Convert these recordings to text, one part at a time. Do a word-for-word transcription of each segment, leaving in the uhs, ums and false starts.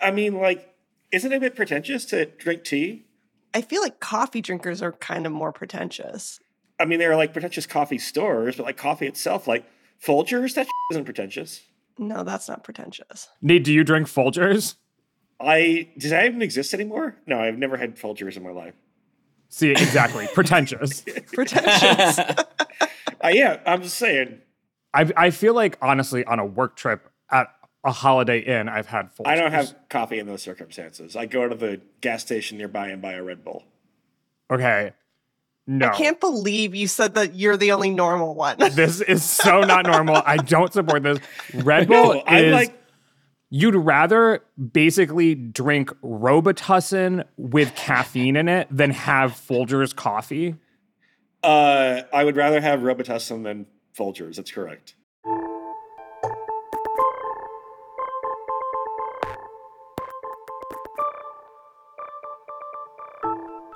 I mean, like, isn't it a bit pretentious to drink tea? I feel like coffee drinkers are kind of more pretentious. I mean, there are, like, pretentious coffee stores, but, like, coffee itself, like, Folgers, that isn't pretentious. No, that's not pretentious. Nate, do you drink Folgers? I, does that even exist anymore? No, I've never had Folgers in my life. See, exactly. Pretentious. Pretentious. uh, yeah, I'm just saying. I I feel like, honestly, on a work trip at a Holiday Inn, I've had Folgers. I don't have coffee in those circumstances. I go to the gas station nearby and buy a Red Bull. Okay. No. I can't believe you said that you're the only normal one. This is so not normal. I don't support this. Red Bull no, is... Like, you'd rather basically drink Robitussin with caffeine in it than have Folgers coffee? Uh, I would rather have Robitussin than Folgers. That's correct.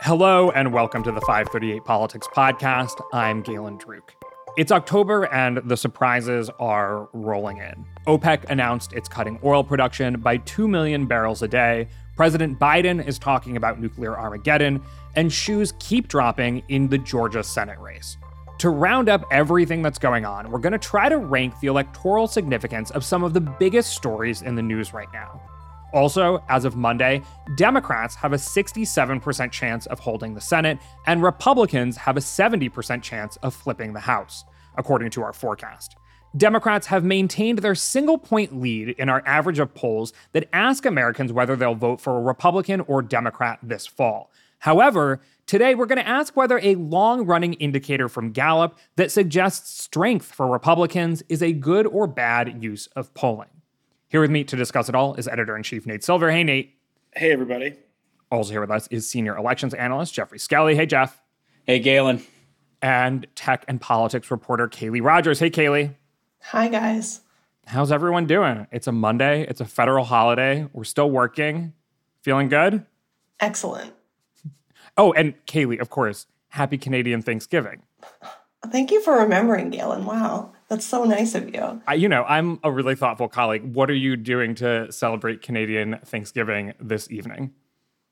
Hello and welcome to the five thirty-eight Politics Podcast. I'm Galen Druke. It's October and the surprises are rolling in. OPEC announced it's cutting oil production by two million barrels a day. President Biden is talking about nuclear Armageddon, and shoes keep dropping in the Georgia Senate race. To round up everything that's going on, we're going to try to rank the electoral significance of some of the biggest stories in the news right now. Also, as of Monday, Democrats have a sixty-seven percent chance of holding the Senate, and Republicans have a seventy percent chance of flipping the House, according to our forecast. Democrats have maintained their single-point lead in our average of polls that ask Americans whether they'll vote for a Republican or Democrat this fall. However, today we're going to ask whether a long-running indicator from Gallup that suggests strength for Republicans is a good or bad use of polling. Here with me to discuss it all is Editor-in-Chief Nate Silver. Hey, Nate. Hey, everybody. Also here with us is Senior Elections Analyst Jeffrey Skelly. Hey, Jeff. Hey, Galen. And Tech and Politics Reporter Kaylee Rogers. Hey, Kaylee. Hi, guys. How's everyone doing? It's a Monday. It's a federal holiday. We're still working. Feeling good? Excellent. Oh, and Kaylee, of course, happy Canadian Thanksgiving. Thank you for remembering, Galen. Wow. That's so nice of you. I, you know, I'm a really thoughtful colleague. What are you doing to celebrate Canadian Thanksgiving this evening?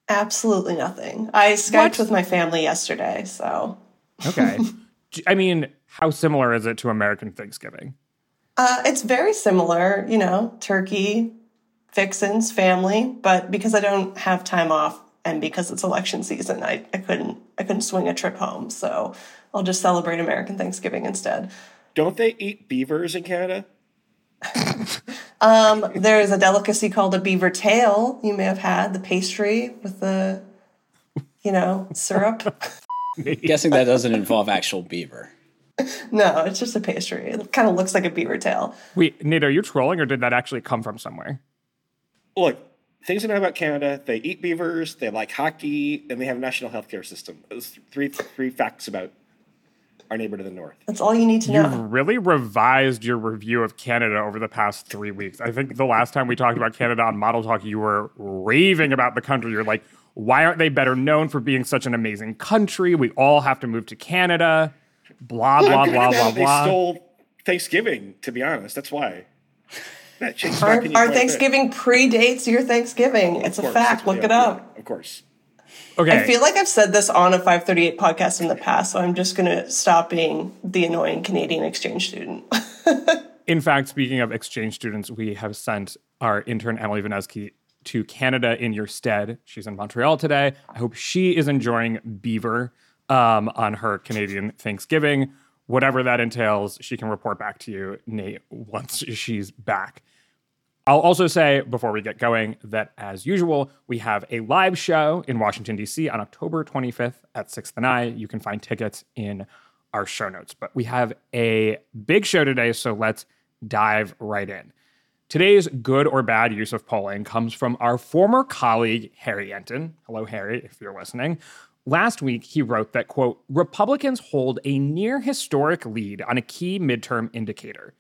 Absolutely nothing. I Skyped what? with my family yesterday, so. Okay. I mean, how similar is it to American Thanksgiving? Uh, it's very similar, you know, turkey, fixins, family. But because I don't have time off and because it's election season, I, I couldn't I couldn't swing a trip home. So I'll just celebrate American Thanksgiving instead. Don't they eat beavers in Canada? um, there is a delicacy called a beaver tail. You may have had the pastry with the, you know, syrup. I'm guessing that doesn't involve actual beaver. No, it's just a pastry. It kind of looks like a beaver tail. Wait, Nate, are you trolling or did that actually come from somewhere? Look, things I know about Canada, they eat beavers, they like hockey, and they have a national healthcare system. Those three three facts about our neighbor to the north. That's all you need to know. You've really revised your review of Canada over the past three weeks. I think the last time we talked about Canada on Model Talk, you were raving about the country. You're like, why aren't they better known for being such an amazing country? We all have to move to Canada. Blah, blah, blah, blah, blah. They stole Thanksgiving, to be honest. That's why. That changed my opinion. Our Thanksgiving predates your Thanksgiving. It's a fact. Look it up. Of course. Okay. I feel like I've said this on a five thirty-eight podcast in the past, so I'm just going to stop being the annoying Canadian exchange student. In fact, speaking of exchange students, we have sent our intern, Emily Venesky, to Canada in your stead. She's in Montreal today. I hope she is enjoying beaver um, on her Canadian Thanksgiving. Whatever that entails, she can report back to you, Nate, once she's back. I'll also say, before we get going, that as usual, we have a live show in Washington, D C on October twenty-fifth at sixth and I. You can find tickets in our show notes. But we have a big show today, so let's dive right in. Today's good or bad use of polling comes from our former colleague, Harry Enten. Hello, Harry, if you're listening. Last week, he wrote that, quote, Republicans hold a near historic lead on a key midterm indicator.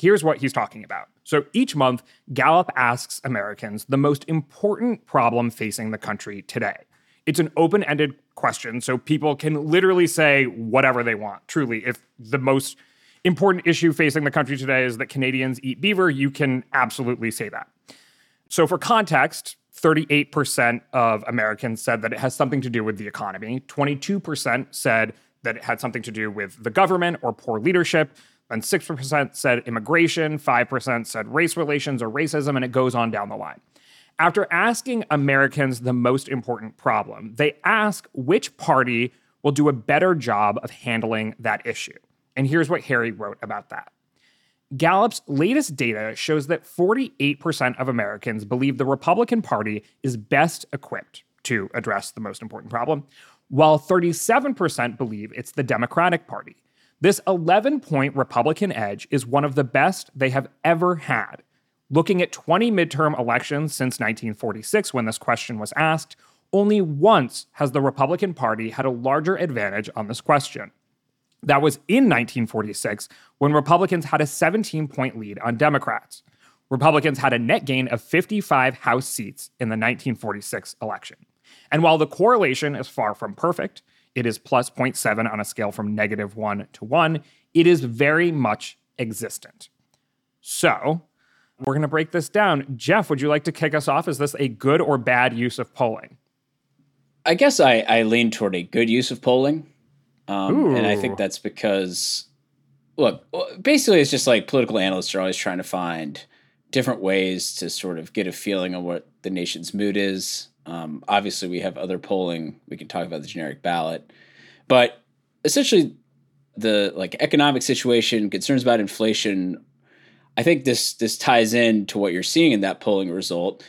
Here's what he's talking about. So each month, Gallup asks Americans the most important problem facing the country today. It's an open-ended question, so people can literally say whatever they want. Truly, if the most important issue facing the country today is that Canadians eat beaver, you can absolutely say that. So for context, thirty-eight percent of Americans said that it has something to do with the economy. twenty-two percent said that it had something to do with the government or poor leadership. Then six percent said immigration, five percent said race relations or racism, and it goes on down the line. After asking Americans the most important problem, they ask which party will do a better job of handling that issue. And here's what Harry wrote about that. Gallup's latest data shows that forty-eight percent of Americans believe the Republican Party is best equipped to address the most important problem, while thirty-seven percent believe it's the Democratic Party. This eleven-point Republican edge is one of the best they have ever had. Looking at twenty midterm elections since nineteen forty-six, when this question was asked, only once has the Republican Party had a larger advantage on this question. That was in nineteen forty-six, when Republicans had a seventeen-point lead on Democrats. Republicans had a net gain of fifty-five House seats in the nineteen forty-six election. And while the correlation is far from perfect, it is plus zero point seven on a scale from negative one to one, it is very much existent. So we're going to break this down. Jeff, would you like to kick us off? Is this a good or bad use of polling? I guess I, I lean toward a good use of polling. Um, and I think that's because, look, basically it's just like political analysts are always trying to find different ways to sort of get a feeling of what the nation's mood is. Um, obviously, we have other polling. We can talk about the generic ballot. But essentially, the like economic situation, concerns about inflation, I think this this ties in to what you're seeing in that polling result,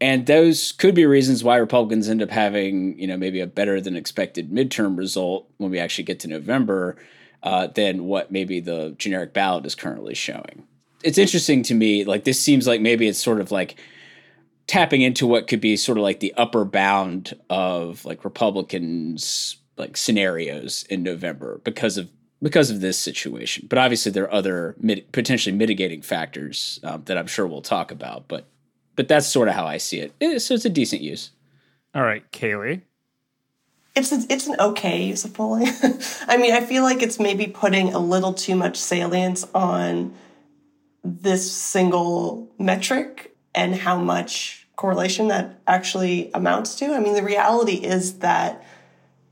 and those could be reasons why Republicans end up having, you know, maybe a better than expected midterm result when we actually get to November uh, than what maybe the generic ballot is currently showing. It's interesting to me, like this seems like maybe it's sort of like tapping into what could be sort of like the upper bound of like Republicans' like scenarios in November because of because of this situation. But obviously there are other mit- potentially mitigating factors um, that I'm sure we'll talk about, but but that's sort of how I see it. it. So it's a decent use. All right, Kaylee. It's, a, it's an okay use of polling. I mean, I feel like it's maybe putting a little too much salience on this single metric and how much correlation that actually amounts to. I mean, the reality is that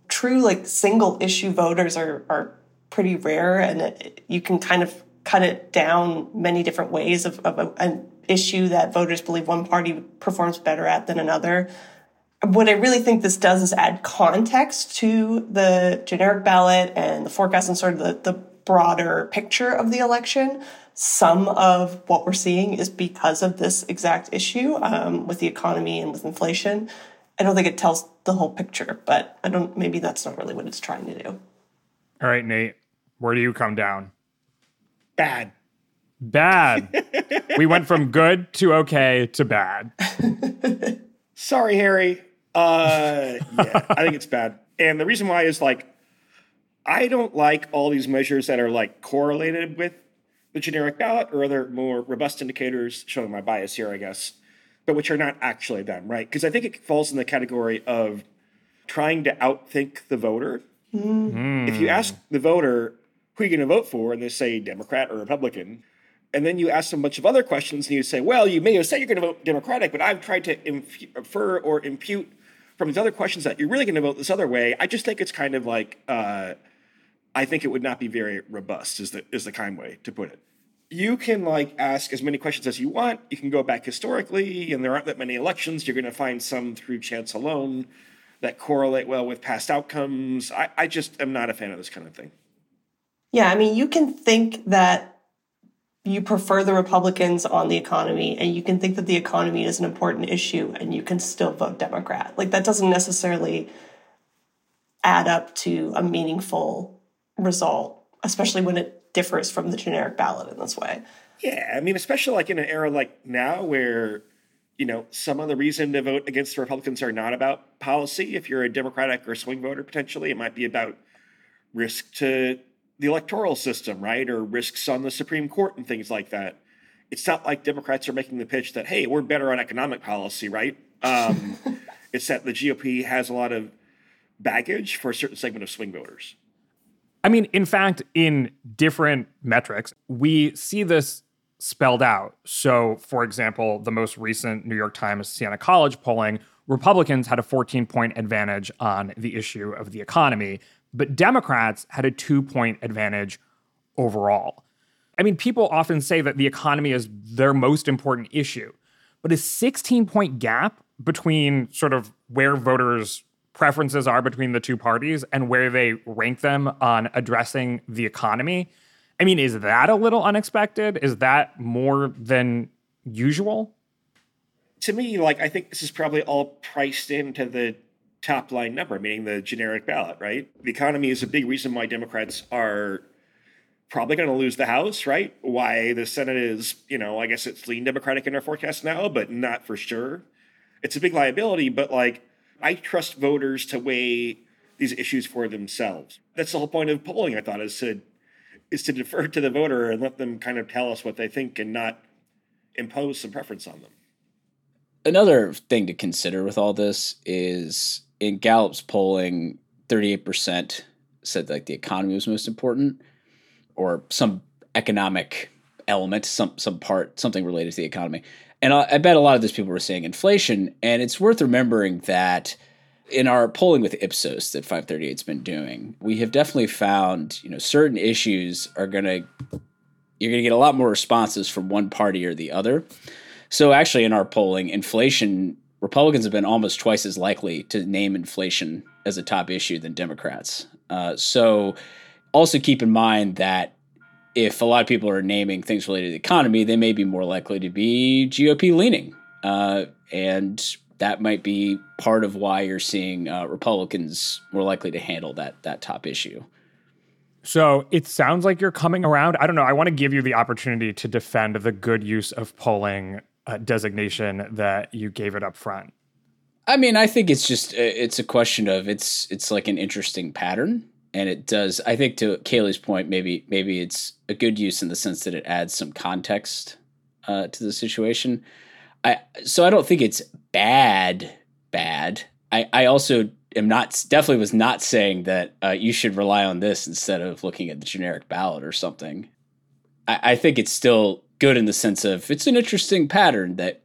true, like, single issue voters are, are pretty rare, and it, you can kind of cut it down many different ways of, of a, an issue that voters believe one party performs better at than another. What I really think this does is add context to the generic ballot and the forecast and sort of the, the broader picture of the election. Some of what we're seeing is because of this exact issue um, with the economy and with inflation. I don't think it tells the whole picture, but I don't. Maybe that's not really what it's trying to do. All right, Nate, where do you come down? Bad. Bad. We went from good to okay to bad. Sorry, Harry. Uh, yeah, I think it's bad. And the reason why is, like, I don't like all these measures that are, like, correlated with the generic ballot or other more robust indicators, showing my bias here, I guess, but which are not actually them, right? Because I think it falls in the category of trying to outthink the voter. Mm. If you ask the voter who you're going to vote for, and they say Democrat or Republican, and then you ask them a bunch of other questions, and you say, well, you may have said you're going to vote Democratic, but I've tried to infer or impute from these other questions that you're really going to vote this other way. I just think it's kind of like, uh, I think it would not be very robust is the, is the kind way to put it. You can, like, ask as many questions as you want. You can go back historically, and there aren't that many elections. You're going to find some through chance alone that correlate well with past outcomes. I, I just am not a fan of this kind of thing. Yeah, I mean, you can think that you prefer the Republicans on the economy, and you can think that the economy is an important issue, and you can still vote Democrat. Like, that doesn't necessarily add up to a meaningful result, especially when it differs from the generic ballot in this way. Yeah, I mean, especially like in an era like now where, you know, some of the reason to vote against the Republicans are not about policy. If you're a Democratic or swing voter, potentially, it might be about risk to the electoral system, right? Or risks on the Supreme Court and things like that. It's not like Democrats are making the pitch that, hey, we're better on economic policy, right? Um, it's that the G O P has a lot of baggage for a certain segment of swing voters. I mean, in fact, in different metrics, we see this spelled out. So, for example, the most recent New York Times Siena College polling, Republicans had a fourteen-point advantage on the issue of the economy, but Democrats had a two-point advantage overall. I mean, people often say that the economy is their most important issue, but a sixteen-point gap between sort of where voters' preferences are between the two parties and where they rank them on addressing the economy, I mean, is that a little unexpected? Is that more than usual? To me, like, I think this is probably all priced into the top line number, meaning the generic ballot, right? The economy is a big reason why Democrats are probably going to lose the House, right? Why the Senate is, you know, I guess it's lean Democratic in our forecast now, but not for sure. It's a big liability, but like, I trust voters to weigh these issues for themselves. That's the whole point of polling, I thought, is to is to defer to the voter and let them kind of tell us what they think and not impose some preference on them. Another thing to consider with all this is in Gallup's polling, thirty-eight percent said like the economy was most important or some economic element, some some part, something related to the economy. And I bet a lot of those people were saying inflation. And it's worth remembering that in our polling with Ipsos that five thirty-eight's been doing, we have definitely found, you know, certain issues are going to, you're going to get a lot more responses from one party or the other. So actually in our polling, inflation, Republicans have been almost twice as likely to name inflation as a top issue than Democrats. Uh, so also keep in mind that if a lot of people are naming things related to the economy, they may be more likely to be G O P leaning. Uh, and that might be part of why you're seeing uh, Republicans more likely to handle that that top issue. So it sounds like you're coming around. I don't know. I want to give you the opportunity to defend the good use of polling uh, designation that you gave it up front. I mean, I think it's just it's a question of it's it's like an interesting pattern. And it does, I think to Kaylee's point, maybe maybe it's a good use in the sense that it adds some context uh, to the situation. I So I don't think it's bad, bad. I, I also am not, definitely was not saying that uh, you should rely on this instead of looking at the generic ballot or something. I, I think it's still good in the sense of it's an interesting pattern that,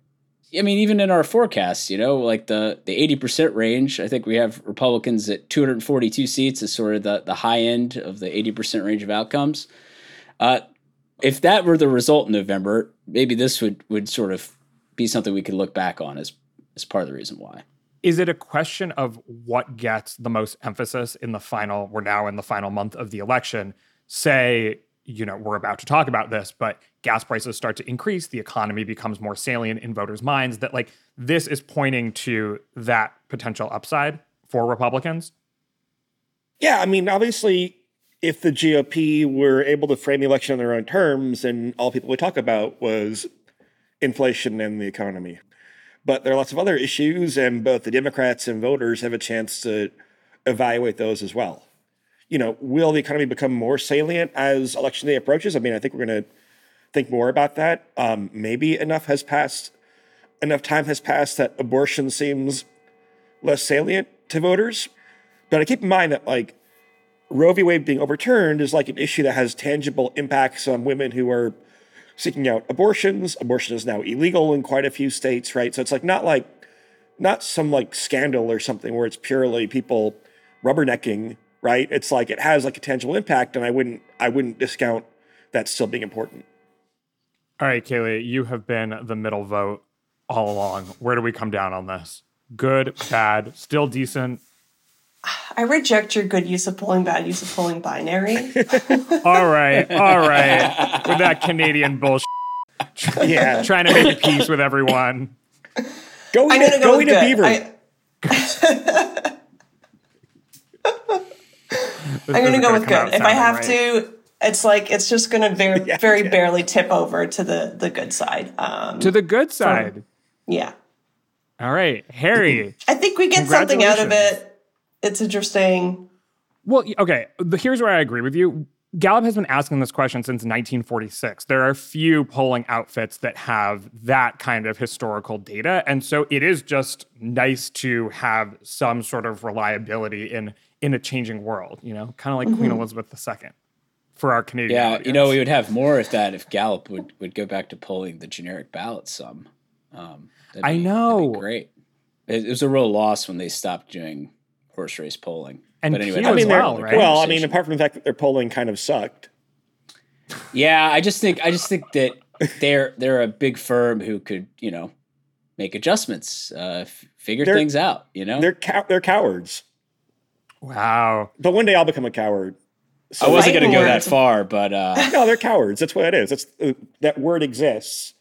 I mean, even in our forecasts, you know, like the, the eighty percent range, I think we have Republicans at two hundred forty-two seats is sort of the, the high end of the eighty percent range of outcomes. Uh, if that were the result in November, maybe this would, would sort of be something we could look back on as, as part of the reason why. Is it a question of what gets the most emphasis in the final, we're now in the final month of the election, say, you know, we're about to talk about this, but gas prices start to increase, the economy becomes more salient in voters' minds, that like this is pointing to that potential upside for Republicans? Yeah, I mean, obviously, if the G O P were able to frame the election on their own terms and all people would talk about was inflation and the economy. But there are lots of other issues, and both the Democrats and voters have a chance to evaluate those as well. You know, will the economy become more salient as election day approaches? I mean, I think we're going to think more about that. Um, maybe enough has passed, enough time has passed that abortion seems less salient to voters. But I keep in mind that, like, Roe v. Wade being overturned is like an issue that has tangible impacts on women who are seeking out abortions. Abortion is now illegal in quite a few states, right? So it's like not like, not some like scandal or something where it's purely people rubbernecking. Right? It's like it has like a tangible impact, and I wouldn't I wouldn't discount that still being important. All right, Kaylee, you have been the middle vote all along. Where do we come down on this? Good, bad, still decent? I reject your good use of polling, bad use of polling binary. all right, all right. With that Canadian bullshit. Yeah. Trying to make peace with everyone. Go eat a, go eat a beaver. I... I'm going to go with good. If I have right. to, it's like it's just going to very, yeah, very yeah. barely tip over to the the good side. Um, to the good side. From, yeah. All right, Harry. I think we get something out of it. It's interesting. Well, okay, here's where I agree with you. Gallup has been asking this question since nineteen forty-six. There are few polling outfits that have that kind of historical data. And so it is just nice to have some sort of reliability in in a changing world, you know, kind of like mm-hmm. Queen Elizabeth the Second for our Canadian Yeah, audience. You know, we would have more of that if Gallup would, would go back to polling the generic ballot some. Um, that'd be, I know. That'd be great. It, it was a real loss when they stopped doing horse race polling. And but anyway, I mean, well, right? well, I mean, apart from the fact that their polling kind of sucked. Yeah, I just think I just think that they're they're a big firm who could, you know, make adjustments, uh, f- figure they're, things out. You know, they're cow- they're cowards. Wow! But one day I'll become a coward. So I wasn't going to go that far, but uh... no, they're cowards. That's what it is. That's uh, that word exists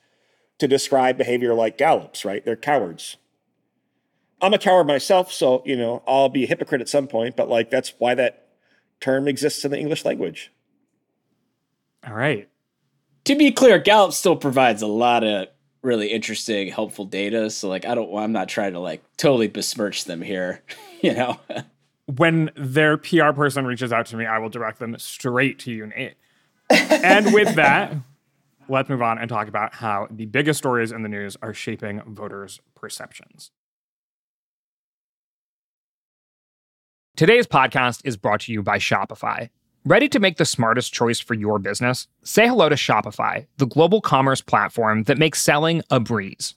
to describe behavior like Gallup's. Right? They're cowards. I'm a coward myself, so, you know, I'll be a hypocrite at some point, but, like, that's why that term exists in the English language. All right. To be clear, Gallup still provides a lot of really interesting, helpful data, so, like, I don't, I'm not trying to, like, totally besmirch them here, you know? When their P R person reaches out to me, I will direct them straight to you, Nate. And with that, let's move on and talk about how the biggest stories in the news are shaping voters' perceptions. Today's podcast is brought to you by Shopify. Ready to make the smartest choice for your business? Say hello to Shopify, the global commerce platform that makes selling a breeze.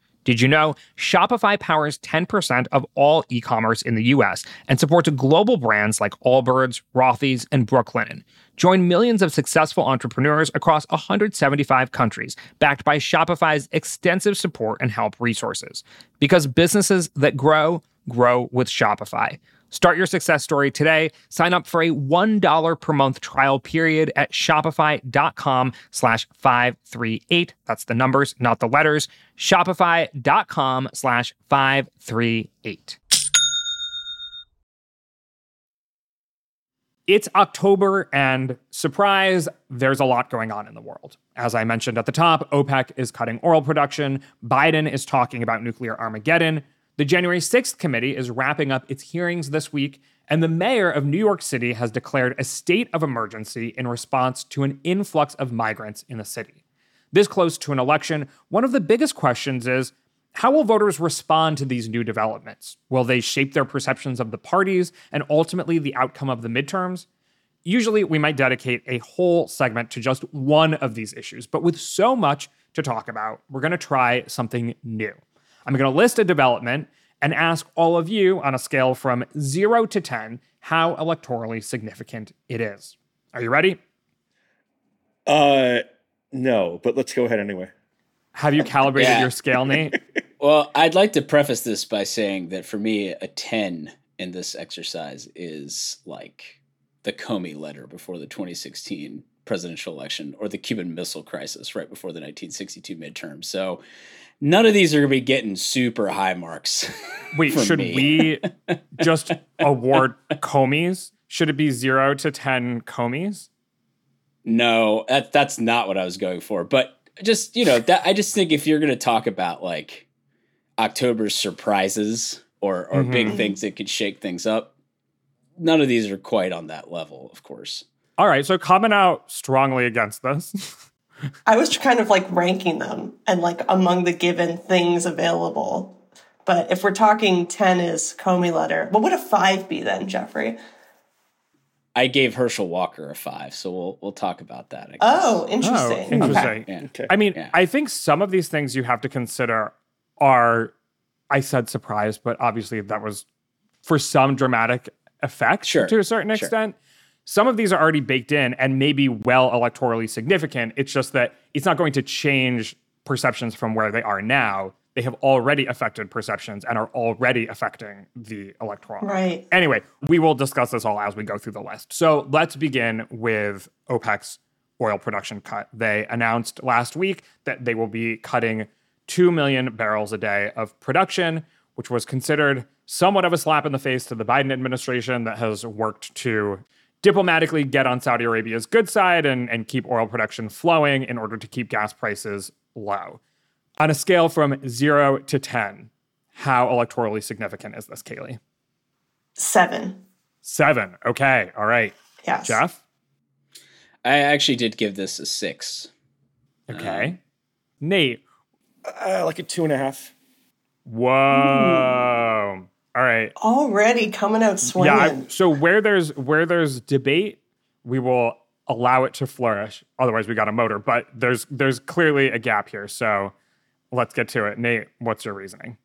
Did you know Shopify powers ten percent of all e-commerce in the U S and supports global brands like Allbirds, Rothy's, and Brooklinen. Join millions of successful entrepreneurs across one hundred seventy-five countries, backed by Shopify's extensive support and help resources. Because businesses that grow, grow with Shopify. Start your success story today. Sign up for a one dollar per month trial period at shopify.com slash 538. That's the numbers, not the letters. Shopify.com slash 538. It's October, and surprise, there's a lot going on in the world. As I mentioned at the top, OPEC is cutting oil production. Biden is talking about nuclear Armageddon. The January sixth committee is wrapping up its hearings this week, and the mayor of New York City has declared a state of emergency in response to an influx of migrants in the city. This close to an election, one of the biggest questions is, how will voters respond to these new developments? Will they shape their perceptions of the parties and ultimately the outcome of the midterms? Usually, we might dedicate a whole segment to just one of these issues, but with so much to talk about, we're going to try something new. I'm going to list a development and ask all of you, on a scale from zero to ten, how electorally significant it is. Are you ready? Uh, no, but let's go ahead anyway. Have you calibrated yeah. your scale, Nate? Well, I'd like to preface this by saying that for me, a ten in this exercise is like the Comey letter before the twenty sixteen presidential election or the Cuban Missile Crisis right before the nineteen sixty-two midterm. So none of these are going to be getting super high marks. Wait, should we just award Comeys? Should it be zero to ten Comeys? No, that, that's not what I was going for. But just, you know, that, I just think if you're going to talk about like October's surprises or, or mm-hmm. big things that could shake things up, none of these are quite on that level, of course. All right, so comment out strongly against this. I was kind of like ranking them and like among the given things available. But if we're talking ten is Comey letter, what would a five be then, Jeffrey? I gave Herschel Walker a five, so we'll we'll talk about that, I guess. Oh, interesting. Oh, interesting. Okay. Yeah. Okay. I mean, yeah. I think some of these things you have to consider are, I said surprise, but obviously that was for some dramatic effect sure. to a certain extent. Sure. Some of these are already baked in and maybe well electorally significant. It's just that it's not going to change perceptions from where they are now, they have already affected perceptions and are already affecting the electoral. Right. Anyway, we will discuss this all as we go through the list. So let's begin with OPEC's oil production cut. They announced last week that they will be cutting two million barrels a day of production, which was considered somewhat of a slap in the face to the Biden administration that has worked to diplomatically get on Saudi Arabia's good side and, and keep oil production flowing in order to keep gas prices low. On a scale from zero to ten, how electorally significant is this, Kaylee? Seven. Seven. Okay. All right. Yes. Jeff? I actually did give this a six. Okay. Um, Nate? Uh, like a two and a half. Whoa. Ooh. All right. Already coming out swinging. Yeah, I, so where there's where there's debate, we will allow it to flourish. Otherwise, we got a motor. But there's there's clearly a gap here. So let's get to it. Nate, what's your reasoning?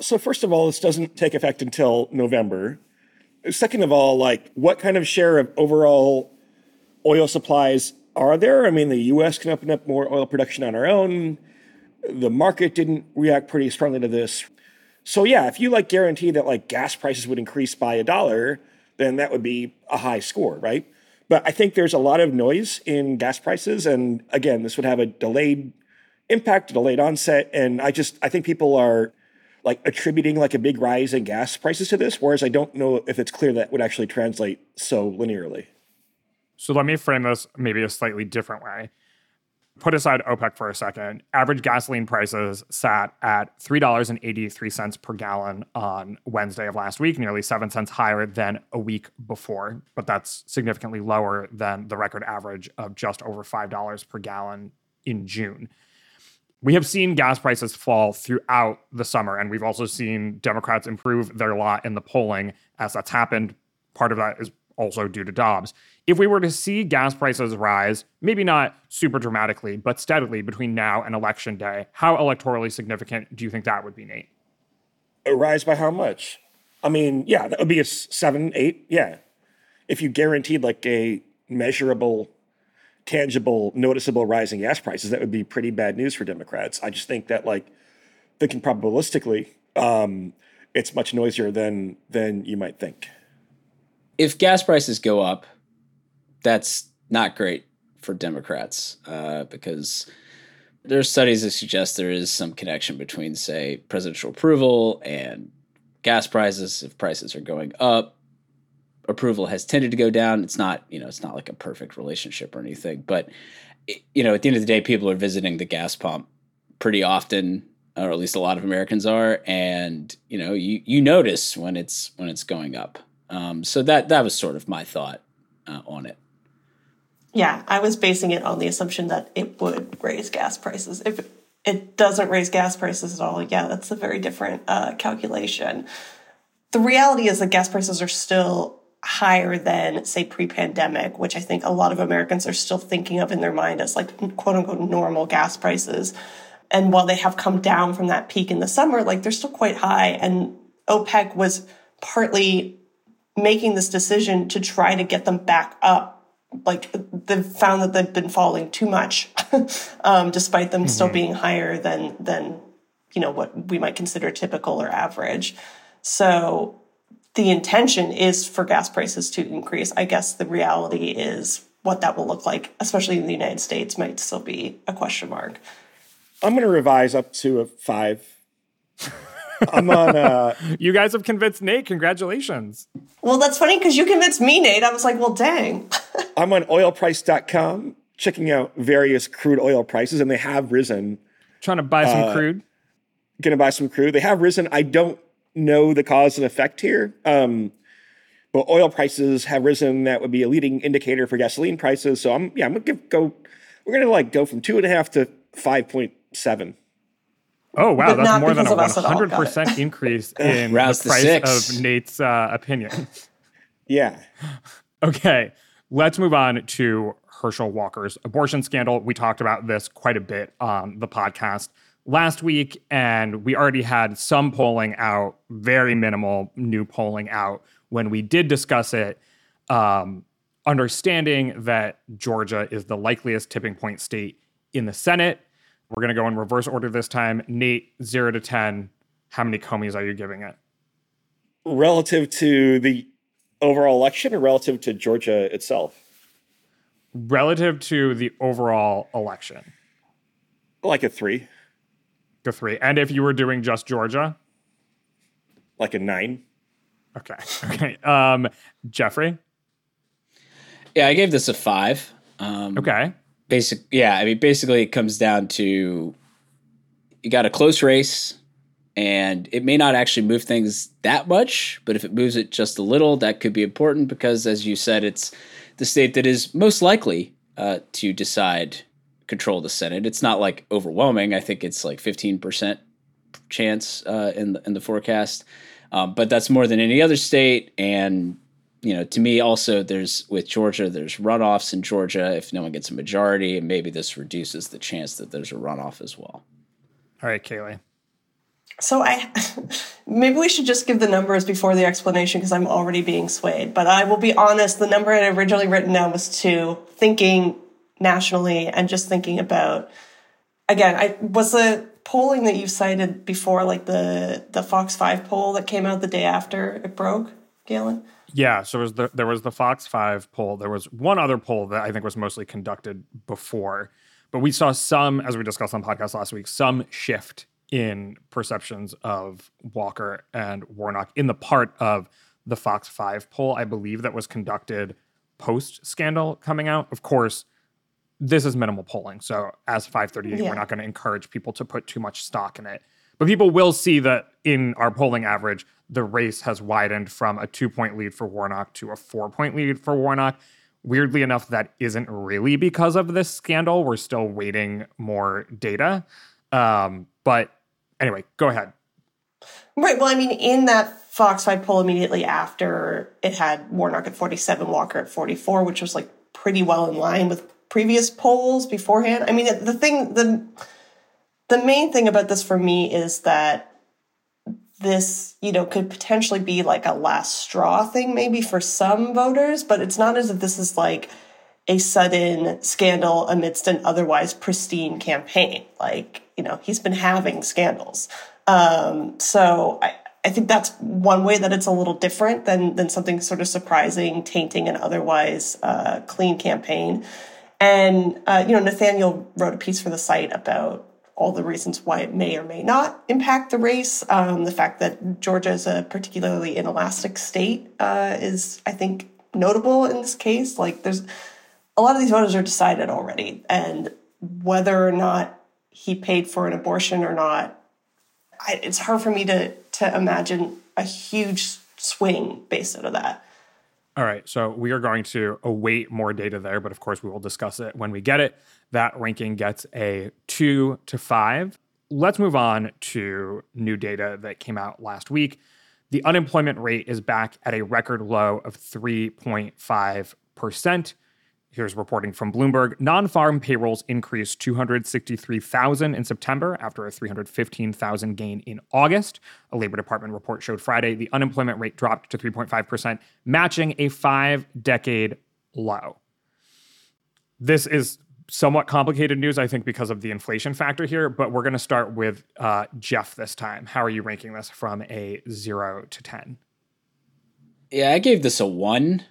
So first of all, this doesn't take effect until November. Second of all, like, what kind of share of overall oil supplies are there? I mean, the U S can open up more oil production on our own. The market didn't react pretty strongly to this. So yeah, if you like guarantee that like gas prices would increase by a dollar, then that would be a high score, right? But I think there's a lot of noise in gas prices. And again, this would have a delayed impact, a delayed onset. And I just, I think people are like attributing like a big rise in gas prices to this, whereas I don't know if it's clear that would actually translate so linearly. So let me frame this maybe a slightly different way. Put aside OPEC for a second. Average gasoline prices sat at three dollars and eighty-three cents per gallon on Wednesday of last week, nearly seven cents higher than a week before. But that's significantly lower than the record average of just over five dollars per gallon in June. We have seen gas prices fall throughout the summer, and we've also seen Democrats improve their lot in the polling as that's happened. Part of that is also due to Dobbs. If we were to see gas prices rise, maybe not super dramatically, but steadily between now and Election Day, how electorally significant do you think that would be, Nate? A rise by how much? I mean, yeah, that would be a seven, eight, yeah. If you guaranteed like a measurable, tangible, noticeable rise in gas prices, that would be pretty bad news for Democrats. I just think that like, thinking probabilistically, um, it's much noisier than than you might think. If gas prices go up, that's not great for Democrats uh, because there are studies that suggest there is some connection between, say, presidential approval and gas prices. If prices are going up, approval has tended to go down. It's not, you know, it's not like a perfect relationship or anything. But, you know, at the end of the day, people are visiting the gas pump pretty often, or at least a lot of Americans are. And, you know, you, you notice when it's when it's going up. Um, so that that was sort of my thought uh, on it. Yeah, I was basing it on the assumption that it would raise gas prices. If it doesn't raise gas prices at all, yeah, that's a very different uh, calculation. The reality is that gas prices are still higher than, say, pre-pandemic, which I think a lot of Americans are still thinking of in their mind as like, quote unquote, normal gas prices. And while they have come down from that peak in the summer, like they're still quite high. And OPEC was partly making this decision to try to get them back up. Like, they've found that they've been falling too much, um, despite them mm-hmm. still being higher than, than, you know, what we might consider typical or average. So the intention is for gas prices to increase. I guess the reality is what that will look like, especially in the United States, might still be a question mark. I'm going to revise up to a five. I'm on. Uh, you guys have convinced Nate. Congratulations. Well, that's funny because you convinced me, Nate. I was like, well, dang. I'm on oil price dot com checking out various crude oil prices, and they have risen. Trying to buy some uh, crude? Going to buy some crude. They have risen. I don't know the cause and effect here, um, but oil prices have risen. That would be a leading indicator for gasoline prices. So I'm, yeah, I'm gonna give, go. We're gonna like go from two and a half to five point seven. Oh, wow, that's more than a one hundred percent increase in the price of Nate's uh, opinion. Yeah. Okay, let's move on to Herschel Walker's abortion scandal. We talked about this quite a bit on the podcast last week, and we already had some polling out, very minimal new polling out when we did discuss it, um, understanding that Georgia is the likeliest tipping point state in the Senate. We're going to go in reverse order this time. Nate, zero to ten. How many Comeys are you giving it? Relative to the overall election or relative to Georgia itself? Relative to the overall election. Like a three. A three. And if you were doing just Georgia? Like a nine. Okay. Okay. Um, Jeffrey? Yeah, I gave this a five. Um, okay. Basic. Yeah, I mean, basically it comes down to you got a close race, and it may not actually move things that much, but if it moves it just a little, that could be important because, as you said, it's the state that is most likely uh, to decide control the Senate. It's not like overwhelming. I think it's like fifteen percent chance uh, in the, in the forecast, um, but that's more than any other state. And you know, to me, also, there's with Georgia, there's runoffs in Georgia if no one gets a majority, and maybe this reduces the chance that there's a runoff as well. All right, Kaylee. So I maybe we should just give the numbers before the explanation because I'm already being swayed. But I will be honest, the number I had originally written down was two, thinking nationally and just thinking about, again, I was the polling that you cited before, like the, the Fox five poll that came out the day after it broke, Galen? Yeah, so it was the, there was the Fox five poll. There was one other poll that I think was mostly conducted before. But we saw some, as we discussed on the podcast last week, some shift in perceptions of Walker and Warnock in the part of the Fox five poll, I believe, that was conducted post-scandal coming out. Of course, this is minimal polling. So as five thirty-eight, yeah. We're not going to encourage people to put too much stock in it. But people will see that in our polling average, the race has widened from a two-point lead for Warnock to a four-point lead for Warnock. Weirdly enough, that isn't really because of this scandal. We're still waiting more data. Um, but anyway, go ahead. Right. Well, I mean, in that Fox five poll immediately after, it had Warnock at forty-seven, Walker at forty-four, which was like pretty well in line with previous polls beforehand. I mean, the thing, the the main thing about this for me is that this, you know, could potentially be like a last straw thing maybe for some voters, but it's not as if this is like a sudden scandal amidst an otherwise pristine campaign. Like, you know, he's been having scandals. Um, so I, I think that's one way that it's a little different than, than something sort of surprising, tainting an otherwise uh, clean campaign. And, uh, you know, Nathaniel wrote a piece for the site about all the reasons why it may or may not impact the race. Um, the fact that Georgia is a particularly inelastic state uh, is, I think, notable in this case. Like, there's a lot of these voters are decided already, and whether or not he paid for an abortion or not, I, it's hard for me to to imagine a huge swing based out of that. All right, so we are going to await more data there, but of course we will discuss it when we get it. That ranking gets a two to five. Let's move on to new data that came out last week. The unemployment rate is back at a record low of three point five percent. Here's reporting from Bloomberg. Non-farm payrolls increased two hundred sixty-three thousand in September after a three hundred fifteen thousand gain in August. A Labor Department report showed Friday the unemployment rate dropped to three point five percent, matching a five-decade low. This is somewhat complicated news, I think, because of the inflation factor here, but we're going to start with uh, Jeff this time. How are you ranking this from a zero to ten? Yeah, I gave this a one.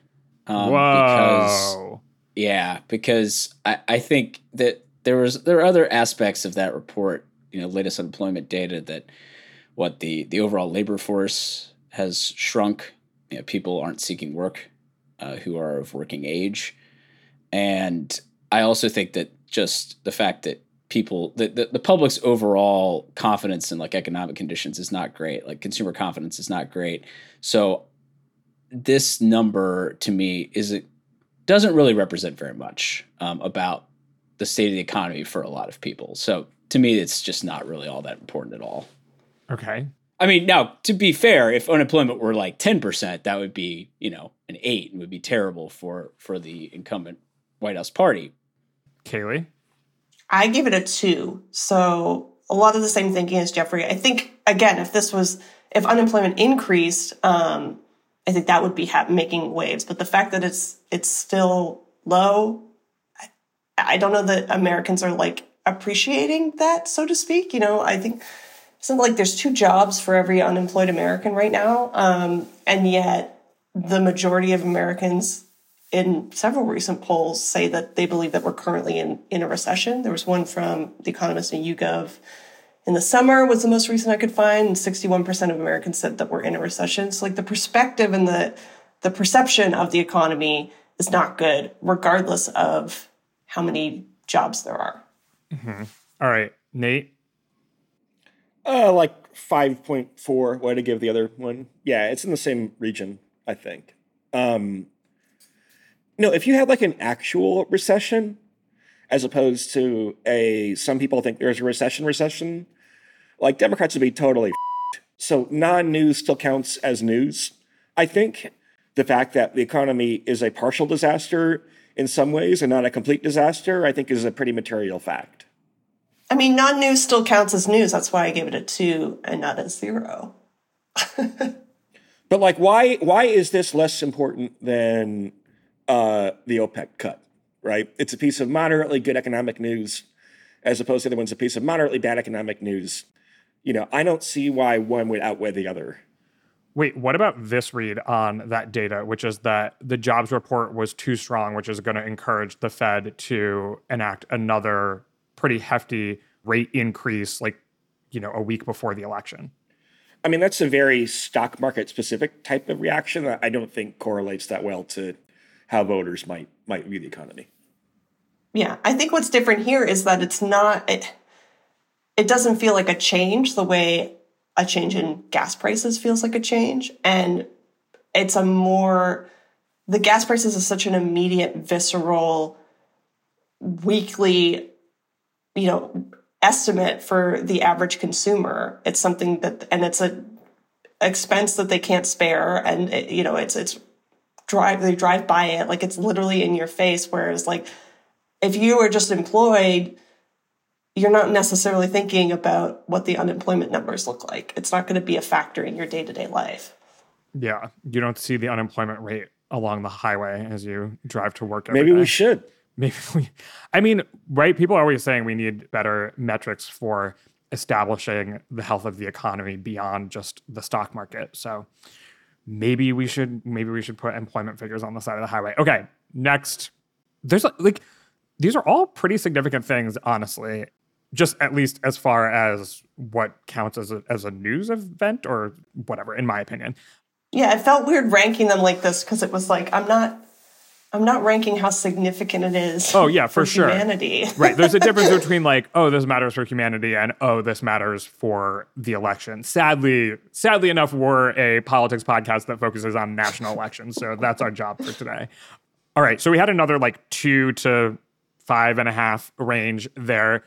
Um, Whoa. Because Yeah, because I, I think that there was there are other aspects of that report, you know, latest unemployment data that what the, the overall labor force has shrunk. You know, people aren't seeking work uh, who are of working age. And I also think that just the fact that people the, the, the public's overall confidence in like economic conditions is not great. Like consumer confidence is not great. So this number to me isn't doesn't really represent very much um, about the state of the economy for a lot of people. So to me, it's just not really all that important at all. Okay. I mean, now, to be fair, if unemployment were like ten percent, that would be, you know, an eight and would be terrible for, for the incumbent White House party. Kaylee? I give it a two. So a lot of the same thinking as Jeffrey. I think, again, if this was, if unemployment increased, um, I think that would be ha- making waves. But the fact that it's it's still low, I, I don't know that Americans are like appreciating that, so to speak. You know, I think it's like there's two jobs for every unemployed American right now. Um, and yet the majority of Americans in several recent polls say that they believe that we're currently in, in a recession. There was one from The Economist and YouGov in the summer was the most recent I could find. And sixty-one percent of Americans said that we're in a recession. So like the perspective and the the perception of the economy is not good, regardless of how many jobs there are. Mm-hmm. All right, Nate? Uh, like five point four, what did I give the other one? Yeah, it's in the same region, I think. Um, no, if you had like an actual recession, as opposed to a, some people think there's a recession recession, like Democrats would be totally f***ed. So non-news still counts as news, I think. The fact that the economy is a partial disaster in some ways and not a complete disaster, I think, is a pretty material fact. I mean, non-news still counts as news. That's why I gave it a two and not a zero. But like, why why is this less important than uh, the OPEC cut, right? It's a piece of moderately good economic news as opposed to the other one's a piece of moderately bad economic news. You know, I don't see why one would outweigh the other. Wait, what about this read on that data, which is that the jobs report was too strong, which is going to encourage the Fed to enact another pretty hefty rate increase, like, you know, a week before the election? I mean, that's a very stock market specific type of reaction that I don't think correlates that well to how voters might might view the economy. Yeah, I think what's different here is that it's not, it, it doesn't feel like a change the way a change in gas prices feels like a change. And it's a more, the gas prices is such an immediate, visceral, weekly, you know, estimate for the average consumer. It's something that, and it's a expense that they can't spare. And, it, you know, it's, it's drive, they drive by it. Like it's literally in your face. Whereas like, if you are just employed, you're not necessarily thinking about what the unemployment numbers look like. It's not going to be a factor in your day-to-day life. Yeah. You don't see the unemployment rate along the highway as you drive to work every Maybe day. we should. Maybe we, I mean, right? People are always saying we need better metrics for establishing the health of the economy beyond just the stock market. So maybe we should, maybe we should put employment figures on the side of the highway. Okay. Next. There's like, these are all pretty significant things, honestly. Just at least as far as what counts as a, as a news event or whatever, in my opinion. Yeah, it felt weird ranking them like this because it was like, I'm not I'm not ranking how significant it is. Oh, yeah, for, for sure. Humanity. Right, there's a difference between like, oh, this matters for humanity and oh, this matters for the election. Sadly, sadly enough, we're a politics podcast that focuses on national elections. So that's our job for today. All right, so we had another like two to five and a half range there.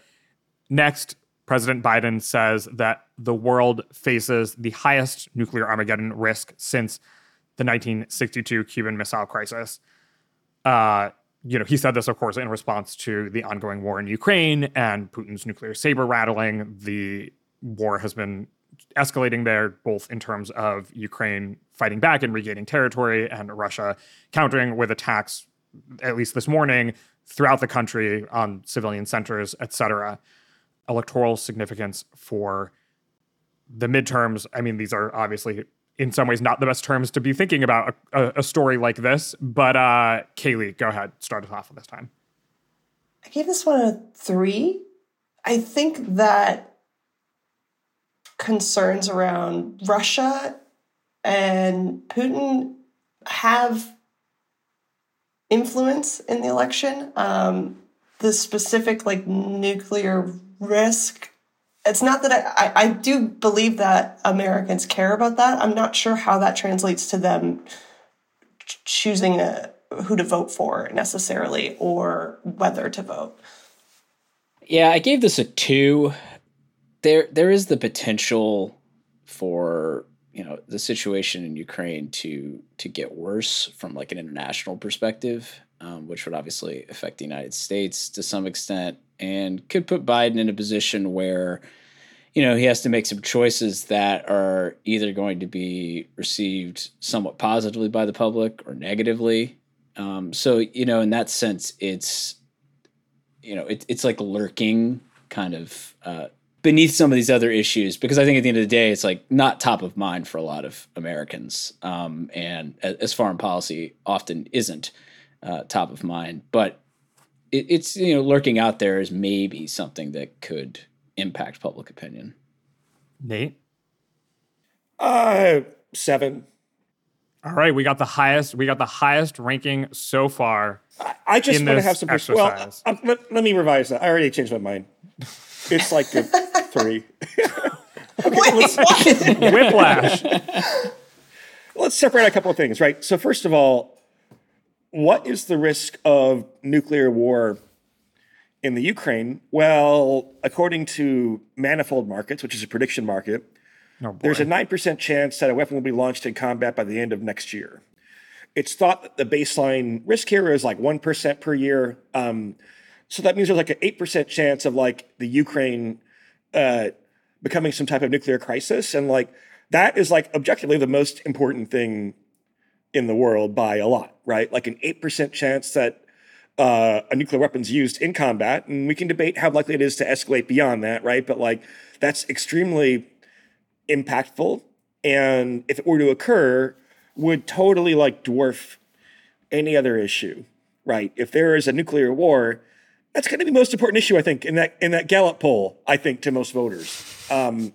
Next, President Biden says that the world faces the highest nuclear Armageddon risk since the nineteen sixty-two Cuban Missile Crisis. Uh, you know, he said this, of course, in response to the ongoing war in Ukraine and Putin's nuclear saber rattling. The war has been escalating there, both in terms of Ukraine fighting back and regaining territory and Russia countering with attacks, at least this morning, throughout the country on civilian centers, et cetera. Electoral significance for the midterms. I mean, these are obviously in some ways not the best terms to be thinking about a, a story like this, but uh, Kaylee, go ahead, start us off this time. I gave this one a three. I think that concerns around Russia and Putin have influence in the election. Um, the specific like nuclear risk. It's not that I, I, I do believe that Americans care about that. I'm not sure how that translates to them choosing a, who to vote for necessarily or whether to vote. Yeah, I gave this a two. There, there is the potential for, you know, the situation in Ukraine to to get worse from like an international perspective, um, which would obviously affect the United States to some extent. And could put Biden in a position where, you know, he has to make some choices that are either going to be received somewhat positively by the public or negatively. Um, so, you know, in that sense, it's, you know, it, it's like lurking kind of uh, beneath some of these other issues, because I think at the end of the day, it's like not top of mind for a lot of Americans. Um, and as foreign policy often isn't uh, top of mind, but it, it's, you know, lurking out there is maybe something that could impact public opinion. Nate? Uh, seven. All right, we got the highest. We got the highest ranking so far. I just want to have some pers- Well, I, let, let me revise that. I already changed my mind. It's like a three. Okay, Wait, let's, what? Whiplash. Let's separate a couple of things, right? So first of all, what is the risk of nuclear war in the Ukraine? Well, according to Manifold Markets, which is a prediction market, Oh, there's a nine percent chance that a weapon will be launched in combat by the end of next year. It's thought that the baseline risk here is like one percent per year. Um, so that means there's like an eight percent chance of like the Ukraine uh, becoming some type of nuclear crisis. And like that is like objectively the most important thing in the world by a lot, right? Like an eight percent chance that uh, a nuclear weapon's used in combat. And we can debate how likely it is to escalate beyond that, right? But like that's extremely impactful, and if it were to occur, would totally like dwarf any other issue, right? If there is a nuclear war, that's going to be the most important issue, I think, in that in that Gallup poll, I think, to most voters. Um,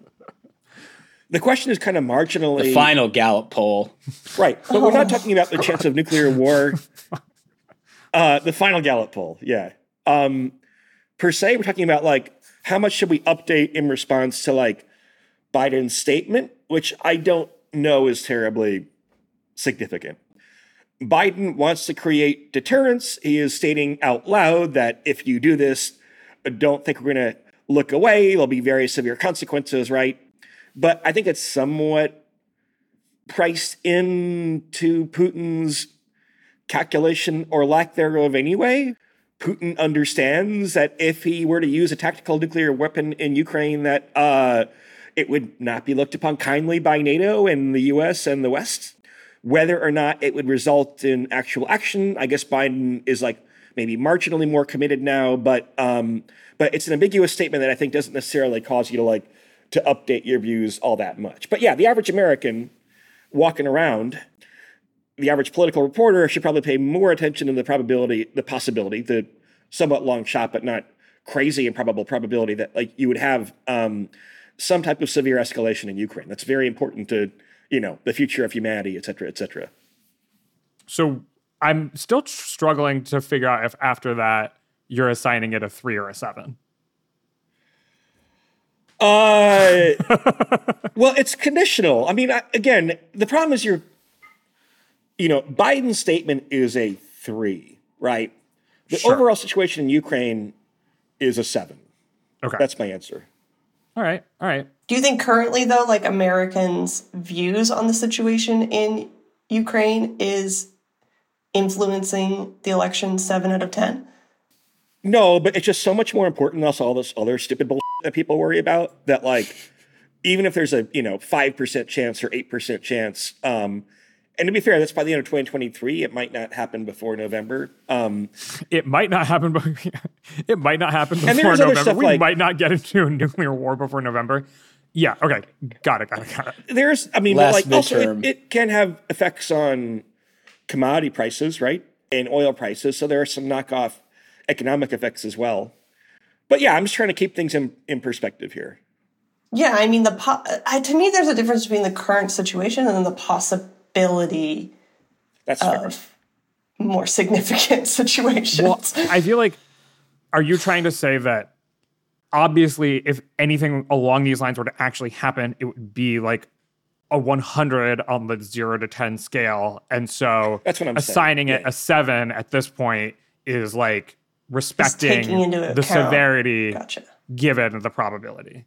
the question is kind of marginally the final Gallup poll, right? But oh, we're not talking about the chance of nuclear war. Uh, the final Gallup poll, yeah. Um, per se, we're talking about like how much should we update in response to like Biden's statement, which I don't know is terribly significant. Biden wants to create deterrence. He is stating out loud that if you do this, don't think we're going to look away. There'll be very severe consequences, right? But I think it's somewhat priced into Putin's calculation or lack thereof anyway. Putin understands that if he were to use a tactical nuclear weapon in Ukraine, that uh, it would not be looked upon kindly by NATO and the U S and the West. Whether or not it would result in actual action, I guess Biden is like maybe marginally more committed now, but um, but it's an ambiguous statement that I think doesn't necessarily cause you to like to update your views all that much. But yeah, the average American walking around, the average political reporter should probably pay more attention to the probability, the possibility, the somewhat long shot, but not crazy improbable probability that like you would have um, some type of severe escalation in Ukraine. That's very important to, you know, the future of humanity, et cetera, et cetera. So I'm still tr- struggling to figure out if after that you're assigning it a three or a seven. Uh, well, it's conditional. I mean, I, again, the problem is you're, you know, Biden's statement is a three, right? The sure. overall situation in Ukraine is a seven. Okay. That's my answer. All right. All right. Do you think currently, though, like Americans' views on the situation in Ukraine is influencing the election seven out of ten? No, but it's just so much more important than also all this other stupid bullshit that people worry about that, like, even if there's a, you know, five percent chance or eight percent chance. Um, and to be fair, that's by the end of twenty twenty-three. It might not happen before November. Um, it might not happen. Be- it might not happen before November. We like, might not get into a nuclear war before November. Yeah. Okay. Got it. Got it. Got it. There's. I mean, but like also it, it can have effects on commodity prices, right, and oil prices. So there are some knockoff economic effects as well. But yeah, I'm just trying to keep things in, in perspective here. Yeah, I mean, the po- I, to me, there's a difference between the current situation and the possibility. Ability That's of fair. More significant situations. Well, I feel like, are you trying to say that obviously if anything along these lines were to actually happen, it would be like a one hundred on the zero to ten scale. And so That's what I'm assigning saying. It yeah. a seven at this point is like respecting the account. Severity gotcha. Given the probability.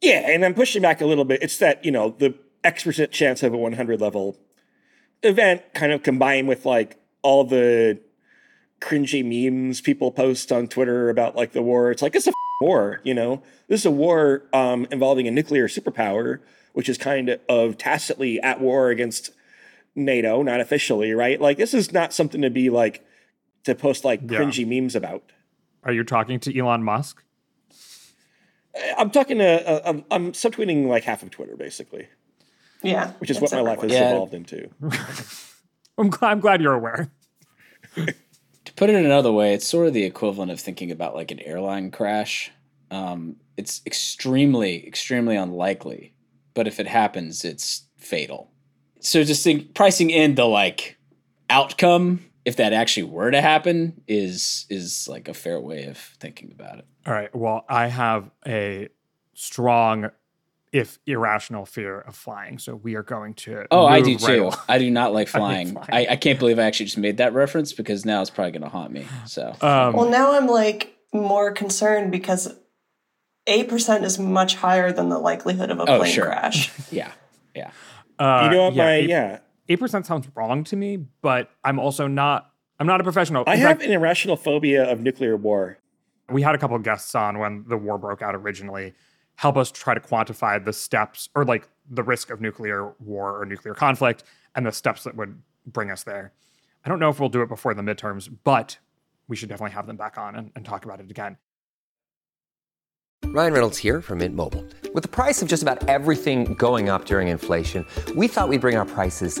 Yeah. And I'm pushing back a little bit. It's that, you know, the X percent chance of a one hundred level event kind of combined with like all the cringy memes people post on Twitter about like the war. It's like, it's a f- war, you know, this is a war um, involving a nuclear superpower, which is kind of tacitly at war against NATO, not officially, right? Like this is not something to be like, to post like cringy yeah. memes about. Are you talking to Elon Musk? I'm talking to, uh, I'm subtweeting like half of Twitter, basically. Yeah. Which is what my life has yeah. evolved into. I'm, glad, I'm glad you're aware. To put it another way, it's sort of the equivalent of thinking about like an airline crash. Um, it's extremely, extremely unlikely, but if it happens, it's fatal. So just think, pricing in the like outcome, if that actually were to happen, is is like a fair way of thinking about it. All right. Well, I have a strong, if irrational, fear of flying. So we are going to. Oh, I do right too. Away. I do not like flying. I, flying. I, I can't believe I actually just made that reference because now it's probably going to haunt me. So um, well, now I'm like more concerned because eight percent is much higher than the likelihood of a oh, plane sure. crash. yeah. Yeah. Uh, you know what yeah, my, eight, yeah. eight percent sounds wrong to me, but I'm also not, I'm not a professional. I In have fact, an irrational phobia of nuclear war. We had a couple of guests on when the war broke out originally, help us try to quantify the steps or like the risk of nuclear war or nuclear conflict and the steps that would bring us there. I don't know if we'll do it before the midterms, but we should definitely have them back on and, and talk about it again. Ryan Reynolds here from Mint Mobile. With the price of just about everything going up during inflation, we thought we'd bring our prices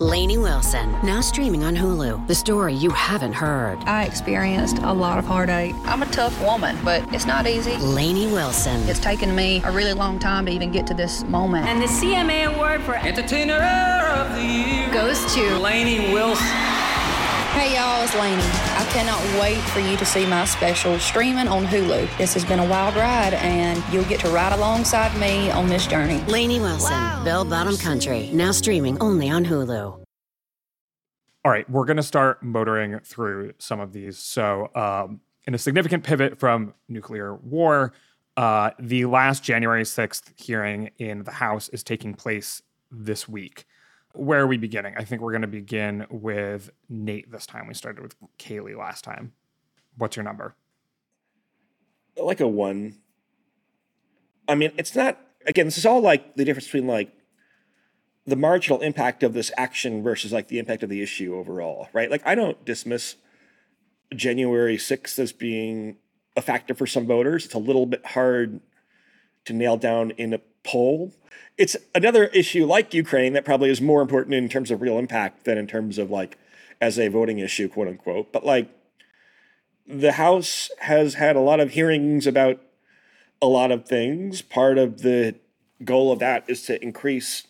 Lainey Wilson, now streaming on Hulu. The story you haven't heard. I experienced a lot of heartache. I'm a tough woman, but it's not easy. Lainey Wilson. It's taken me a really long time to even get to this moment. And the C M A Award for Entertainer of the Year goes to Lainey Wilson. Hey y'all, it's Lainey. I cannot wait for you to see my special streaming on Hulu. This has been a wild ride, and you'll get to ride alongside me on this journey. Lainey Wilson, wow. Bell Bottom Country, now streaming only on Hulu. All right, we're going to start motoring through some of these. So um, in a significant pivot from nuclear war, uh, the last January sixth hearing in the House is taking place this week. Where are we beginning? I think we're going to begin with Nate this time. We started with Kaylee last time. What's your number? Like a one. I mean, it's not, again, this is all like the difference between like the marginal impact of this action versus like the impact of the issue overall, right? Like I don't dismiss January sixth as being a factor for some voters. It's a little bit hard to nail down in a poll. It's another issue like Ukraine that probably is more important in terms of real impact than in terms of like as a voting issue, quote unquote. But like the House has had a lot of hearings about a lot of things. Part of the goal of that is to increase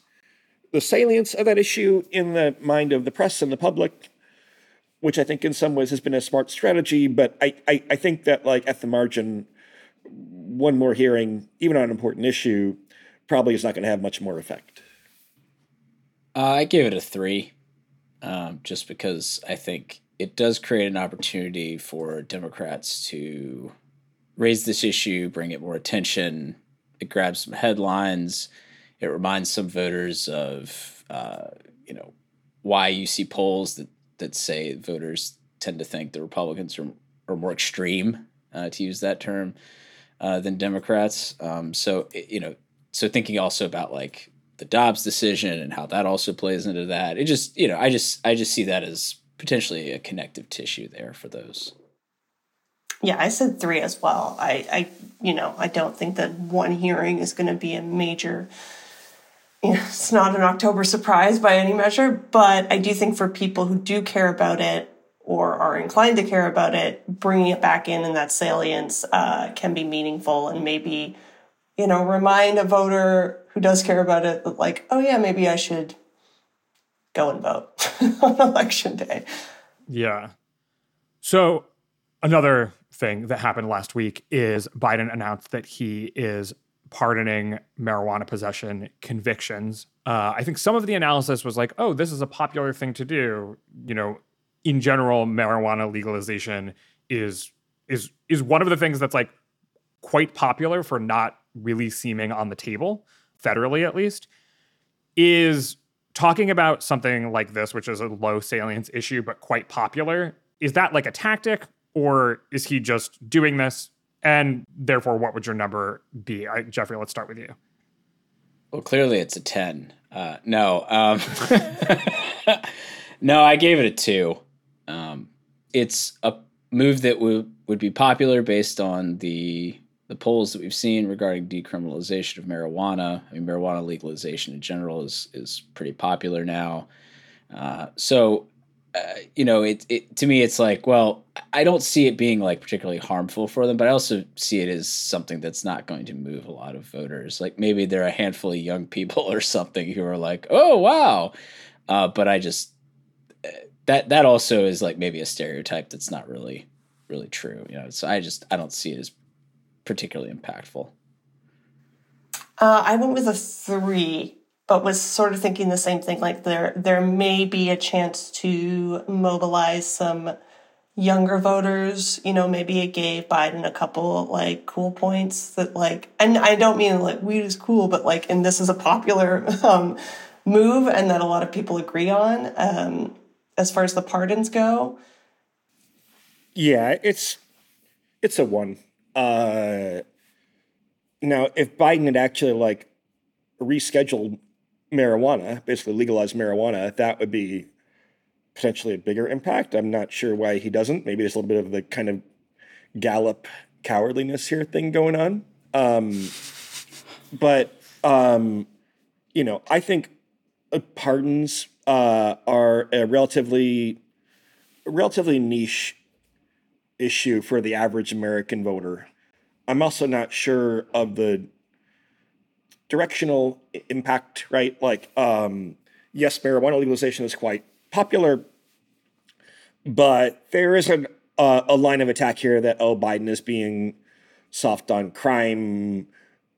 the salience of that issue in the mind of the press and the public, which I think in some ways has been a smart strategy. But I, I, I think that like at the margin, one more hearing, even on an important issue, probably is not going to have much more effect. Uh, I give it a three, um, just because I think it does create an opportunity for Democrats to raise this issue, bring it more attention. It grabs some headlines. It reminds some voters of, uh, you know, why you see polls that, that say voters tend to think the Republicans are, are more extreme, uh, to use that term, uh, than Democrats. Um, so, it, you know, So thinking also about like the Dobbs decision and how that also plays into that. It just, you know, I just I just see that as potentially a connective tissue there for those. Yeah, I said three as well. I, I you know, I don't think that one hearing is going to be a major, you know, it's not an October surprise by any measure, but I do think for people who do care about it or are inclined to care about it, bringing it back in and that salience uh, can be meaningful and maybe, you know, remind a voter who does care about it that like, oh yeah, maybe I should go and vote on election day. Yeah. So another thing that happened last week is Biden announced that he is pardoning marijuana possession convictions. Uh, I think some of the analysis was like, oh, this is a popular thing to do. You know, in general, marijuana legalization is is is one of the things that's like quite popular for not really seeming on the table, federally at least. Is talking about something like this, which is a low salience issue, but quite popular, is that like a tactic, or is he just doing this? And therefore, what would your number be? I, Jeffrey, let's start with you. Well, clearly it's a ten. Uh, no. Um, no, I gave it a two. Um, it's a move that w- would be popular based on the the polls that we've seen regarding decriminalization of marijuana. I mean, marijuana legalization in general is is pretty popular now. Uh, so, uh, you know, it, it to me, it's like, well, I don't see it being like particularly harmful for them, but I also see it as something that's not going to move a lot of voters. Like maybe there are a handful of young people or something who are like, oh, wow. Uh, but I just, that, that also is like maybe a stereotype that's not really, really true. You know, so I just, I don't see it as particularly impactful. Uh, I went with a three, but was sort of thinking the same thing. Like there, there may be a chance to mobilize some younger voters. You know, maybe it gave Biden a couple like cool points that like, and I don't mean like weed is cool, but like, and this is a popular um, move and that a lot of people agree on um, as far as the pardons go. Yeah, it's, it's a one. Uh, now, if Biden had actually like rescheduled marijuana, basically legalized marijuana, that would be potentially a bigger impact. I'm not sure why he doesn't. Maybe there's a little bit of the kind of Gallup cowardliness here thing going on. Um, but, um, you know, I think pardons uh, are a relatively, relatively niche issue for the average American voter. I'm also not sure of the directional impact, right? Like, um, yes, marijuana legalization is quite popular, but there is an, uh, a line of attack here that, oh, Biden is being soft on crime.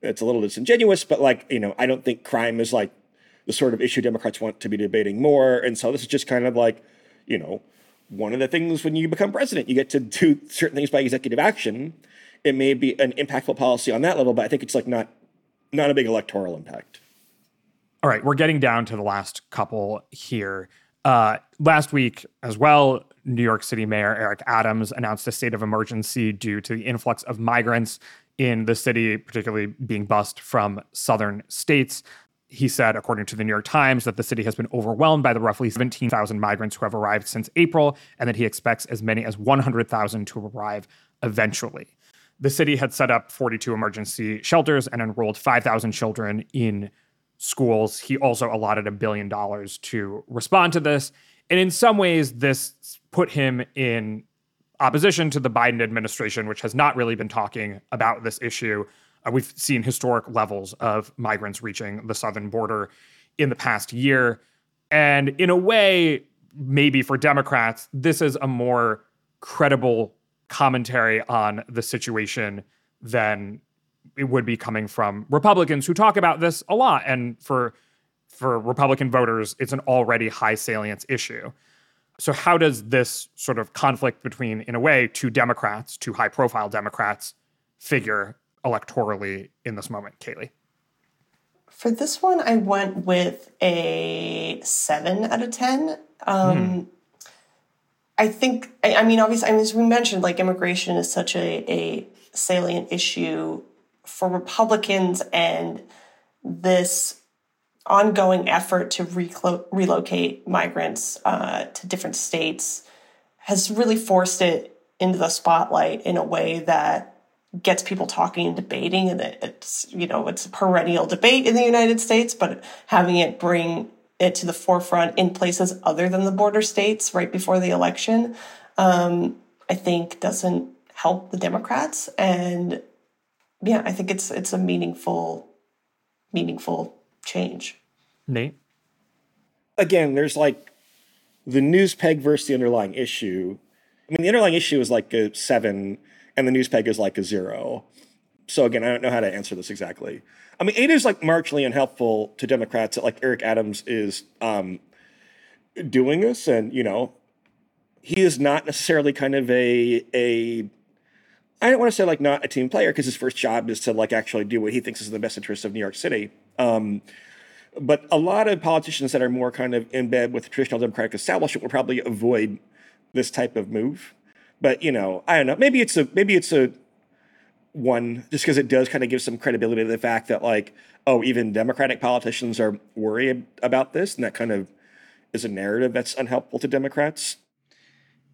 It's a little disingenuous, but like, you know, I don't think crime is like the sort of issue Democrats want to be debating more. And so this is just kind of like, you know, one of the things when you become president, you get to do certain things by executive action. It may be an impactful policy on that level, but I think it's like not, not a big electoral impact. All right, we're getting down to the last couple here. Uh, last week as well, New York City Mayor Eric Adams announced a state of emergency due to the influx of migrants in the city, particularly being bused from southern states. He said, according to the New York Times, that the city has been overwhelmed by the roughly seventeen thousand migrants who have arrived since April, and that he expects as many as one hundred thousand to arrive eventually. The city had set up forty-two emergency shelters and enrolled five thousand children in schools. He also allotted a billion dollars to respond to this. And in some ways, this put him in opposition to the Biden administration, which has not really been talking about this issue. Uh, we've seen historic levels of migrants reaching the southern border in the past year. And in a way, maybe for Democrats, this is a more credible commentary on the situation than it would be coming from Republicans who talk about this a lot. And for, for Republican voters, it's an already high salience issue. So how does this sort of conflict between, in a way, two Democrats, two high-profile Democrats, figure electorally in this moment, Kaylee? For this one, I went with a seven out of ten. Um, mm. I think, I, I mean, obviously, I mean, as we mentioned, like immigration is such a, a salient issue for Republicans, and this ongoing effort to reclo- relocate migrants uh, to different states has really forced it into the spotlight in a way that gets people talking and debating. And it's, you know, it's a perennial debate in the United States, but having it bring it to the forefront in places other than the border states right before the election, um, I think doesn't help the Democrats. And yeah, I think it's it's a meaningful, meaningful change. Nate? Again, there's like the news peg versus the underlying issue. I mean, the underlying issue is like a seven, and the news peg is like a zero. So again, I don't know how to answer this exactly. I mean, it is like marginally unhelpful to Democrats that like Eric Adams is um, doing this, and you know, he is not necessarily kind of a a. I don't want to say like not a team player, because his first job is to like actually do what he thinks is in the best interest of New York City. Um, But a lot of politicians that are more kind of in bed with the traditional Democratic establishment will probably avoid this type of move. But, you know, I don't know. Maybe it's a maybe it's a one just because it does kind of give some credibility to the fact that, like, oh, even Democratic politicians are worried about this. And that kind of is a narrative that's unhelpful to Democrats.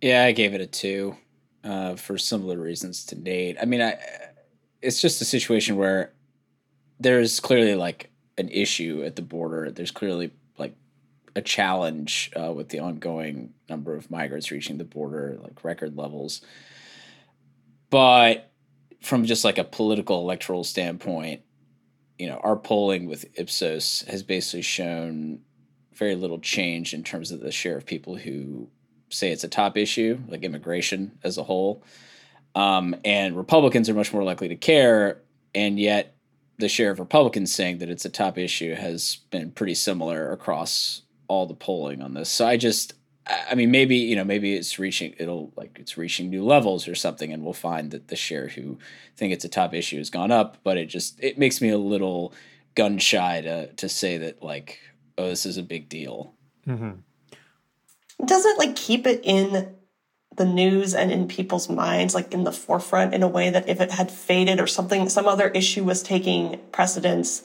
Yeah, I gave it a two uh, for similar reasons to Nate. I mean, I it's just a situation where there's clearly, like, an issue at the border. There's clearly like a challenge uh, with the ongoing number of migrants reaching the border, like record levels. But from just like a political electoral standpoint, you know, our polling with Ipsos has basically shown very little change in terms of the share of people who say it's a top issue, like immigration as a whole. Um, and Republicans are much more likely to care. And yet, the share of Republicans saying that it's a top issue has been pretty similar across all the polling on this. So I just, I mean, maybe, you know, maybe it's reaching, it'll like it's reaching new levels or something. And we'll find that the share who think it's a top issue has gone up, but it just, it makes me a little gun shy to, to say that like, oh, this is a big deal. Mm-hmm. Doesn't like keep it in the news and in people's minds, like in the forefront, in a way that if it had faded or something, some other issue was taking precedence,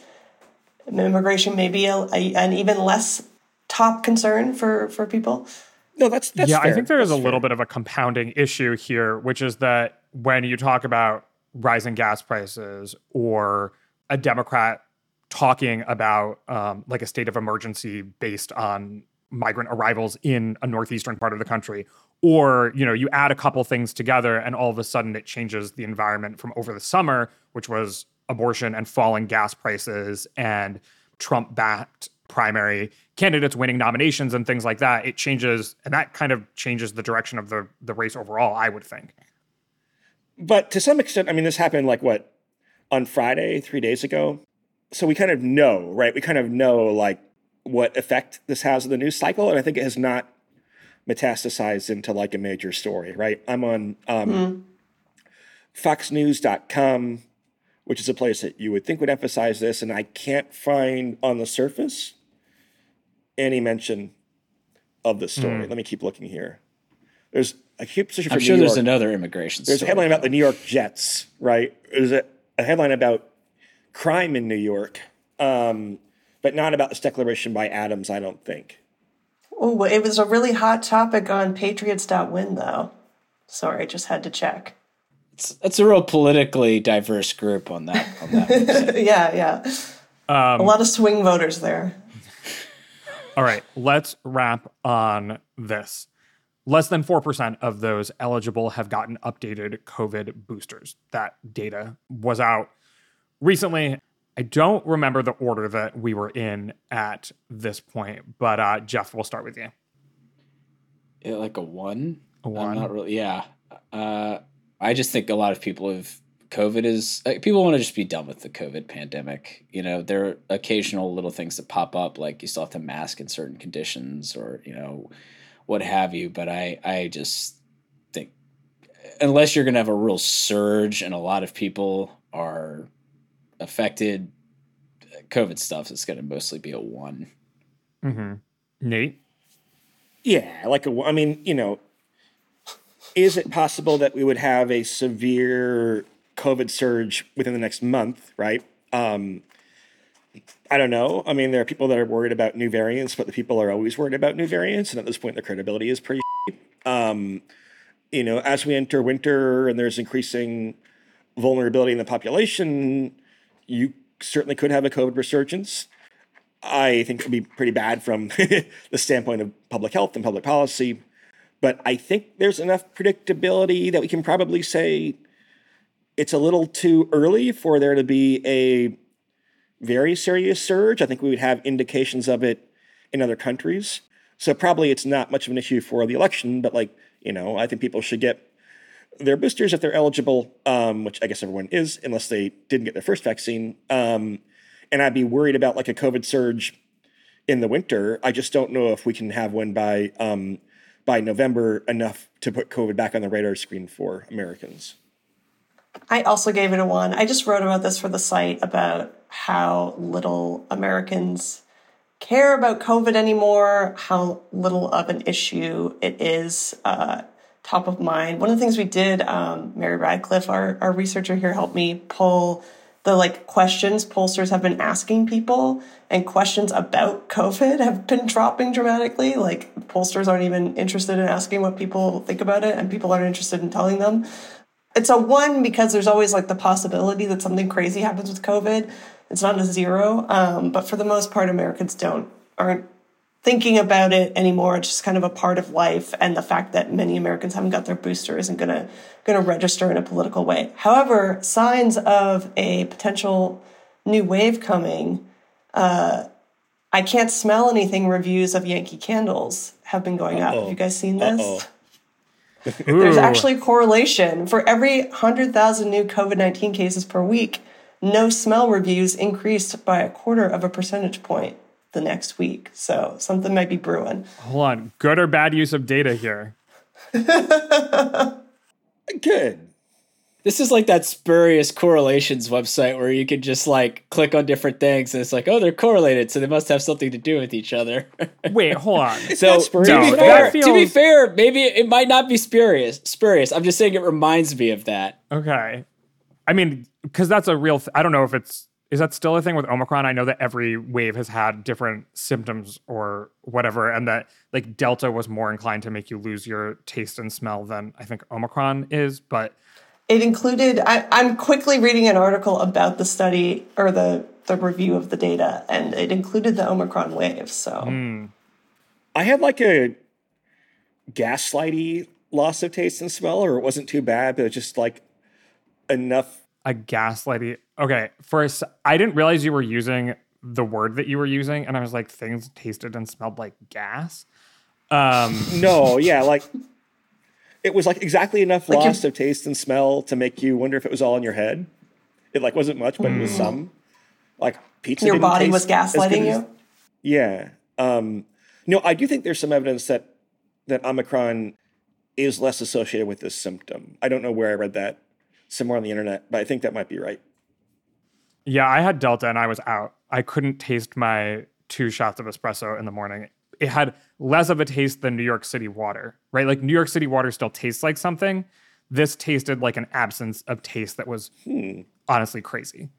immigration may be a, a, an even less top concern for, for people. No, that's, that's yeah, fair. I think there is that's a little fair. bit of a compounding issue here, which is that when you talk about rising gas prices or a Democrat talking about um, like a state of emergency based on migrant arrivals in a northeastern part of the country, or, you know, you add a couple things together and all of a sudden it changes the environment from over the summer, which was abortion and falling gas prices and Trump-backed primary candidates winning nominations and things like that. It changes, and that kind of changes the direction of the, the race overall, I would think. But to some extent, I mean, this happened like, what, on Friday, three days ago? So we kind of know, right? We kind of know, like, what effect this has on the news cycle, and I think it has not metastasized into like a major story, right? I'm on um, mm. fox news dot com, which is a place that you would think would emphasize this, and I can't find on the surface any mention of the story. Mm. Let me keep looking here. There's a keep position for I'm New sure York. There's another immigration There's story. A headline about the New York Jets, right? There's a, a headline about crime in New York, um, but not about this declaration by Adams, I don't think. Oh, it was a really hot topic on Patriots dot win, though. Sorry, just had to check. It's, it's a real politically diverse group on that. On that yeah, yeah. Um, a lot of swing voters there. All right, let's wrap on this. Less than four percent of those eligible have gotten updated COVID boosters. That data was out recently. I don't remember the order that we were in at this point, but uh, Jeff, we'll start with you. Yeah, like a one? A one? I'm not really, yeah. Uh, I just think a lot of people have, COVID is, like, people want to just be done with the COVID pandemic. You know, there are occasional little things that pop up, like you still have to mask in certain conditions or, you know, what have you. But I, I just think, unless you're going to have a real surge and a lot of people are affected, COVID stuff is going to mostly be a one. Mm-hmm. Nate? Yeah, like a, I mean, you know, is it possible that we would have a severe COVID surge within the next month, right? Um, I don't know. I mean, there are people that are worried about new variants, but the people are always worried about new variants, and at this point, their credibility is pretty shitty. Um, you know, as we enter winter and there's increasing vulnerability in the population, you certainly could have a COVID resurgence. I think it would be pretty bad from the standpoint of public health and public policy. But I think there's enough predictability that we can probably say it's a little too early for there to be a very serious surge. I think we would have indications of it in other countries. So probably it's not much of an issue for the election, but like, you know, I think people should get their boosters if they're eligible, um, which I guess everyone is, unless they didn't get their first vaccine. Um, and I'd be worried about like a COVID surge in the winter. I just don't know if we can have one by um, by November enough to put COVID back on the radar screen for Americans. I also gave it a one. I just wrote about this for the site about how little Americans care about COVID anymore, how little of an issue it is, uh, top of mind. One of the things we did, um, Mary Radcliffe, our, our researcher here, helped me pull the like questions pollsters have been asking people, and questions about COVID have been dropping dramatically. Like pollsters aren't even interested in asking what people think about it, and people aren't interested in telling them. It's a one because there's always like the possibility that something crazy happens with COVID. It's not a zero, um, but for the most part, Americans don't aren't thinking about it anymore. It's just kind of a part of life, and the fact that many Americans haven't got their booster isn't gonna gonna register in a political way. However, signs of a potential new wave coming. Uh, I can't smell anything. Reviews of Yankee Candles have been going Uh-oh. up. Have you guys seen this? Uh-oh. There's actually a correlation. For every one hundred thousand new COVID nineteen cases per week, no smell reviews increased by a quarter of a percentage point the next week. So something might be brewing. Hold on. Good or bad use of data here? Good. This is like that spurious correlations website where you can just like click on different things and it's like, oh, they're correlated, so they must have something to do with each other. Wait, hold on. So to be, no, fair, feels... to be fair, maybe it might not be spurious. Spurious. I'm just saying it reminds me of that. Okay. I mean, because that's a real. Th- I don't know if it's is that still a thing with Omicron. I know that every wave has had different symptoms or whatever, and that like Delta was more inclined to make you lose your taste and smell than I think Omicron is, but. It included, I, I'm quickly reading an article about the study or the, the review of the data, and it included the Omicron wave. So mm. I had like a gaslighty loss of taste and smell, or it wasn't too bad, but it was just like enough. A gaslighty. Okay. First, I didn't realize you were using the word that you were using. And I was like, things tasted and smelled like gas. Um, no. Yeah. Like. It was like exactly enough like loss of taste and smell to make you wonder if it was all in your head. It like wasn't much, but mm. it was some. Like pizza. Your didn't body was gaslighting you. As, yeah. Um, no, I do think there's some evidence that that Omicron is less associated with this symptom. I don't know where I read that, somewhere on the internet, but I think that might be right. Yeah, I had Delta and I was out. I couldn't taste my two shots of espresso in the morning. It had less of a taste than New York City water, right? Like New York City water still tastes like something. This tasted like an absence of taste that was hmm. honestly crazy.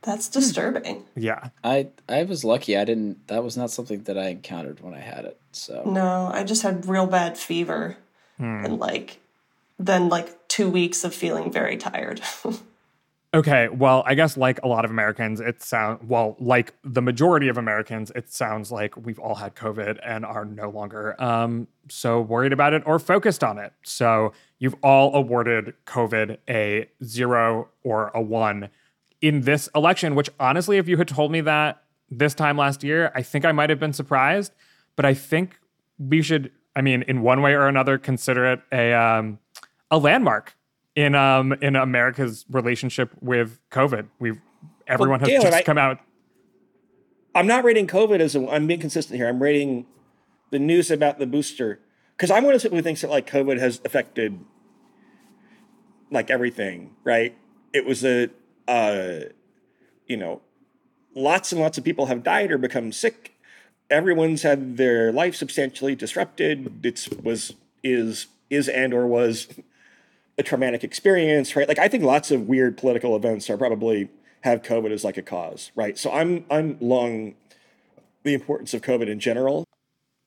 That's disturbing. Yeah. I, I was lucky. I didn't, that was not something that I encountered when I had it. So no, I just had real bad fever hmm. and like, then like two weeks of feeling very tired. Okay, well, I guess like a lot of Americans, it sounds, well, like the majority of Americans, it sounds like we've all had COVID and are no longer um, so worried about it or focused on it. So you've all awarded COVID a zero or a one in this election, which honestly, if you had told me that this time last year, I think I might have been surprised. But I think we should, I mean, in one way or another, consider it a um, a landmark. In um in America's relationship with COVID, we've everyone well, Galen, has just I, come out. I'm not rating COVID as a. I'm being consistent here. I'm rating the news about the booster because I'm one of the people who thinks that like COVID has affected like everything. Right? It was a uh, you know, lots and lots of people have died or become sick. Everyone's had their life substantially disrupted. It's was is is and or was. A traumatic experience, right? Like I think lots of weird political events are probably have COVID as like a cause, right? So I'm I'm long the importance of COVID in general.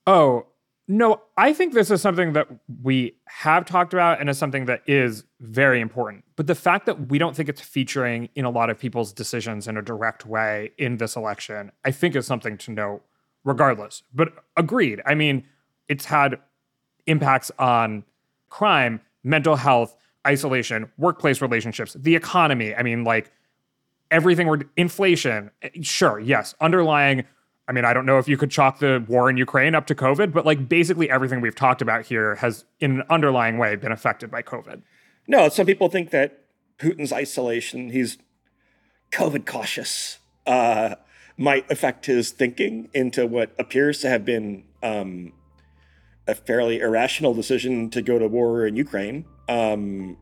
Oh, no, I think this is something that we have talked about and is something that is very important. But the fact that we don't think it's featuring in a lot of people's decisions in a direct way in this election, I think is something to note regardless. But agreed. I mean, it's had impacts on crime, mental health, isolation, workplace relationships, the economy. I mean, like everything, we're inflation. Sure, yes, underlying. I mean, I don't know if you could chalk the war in Ukraine up to COVID, but like basically everything we've talked about here has in an underlying way been affected by COVID. No, some people think that Putin's isolation, he's COVID cautious, uh, might affect his thinking into what appears to have been um a fairly irrational decision to go to war in Ukraine. Um,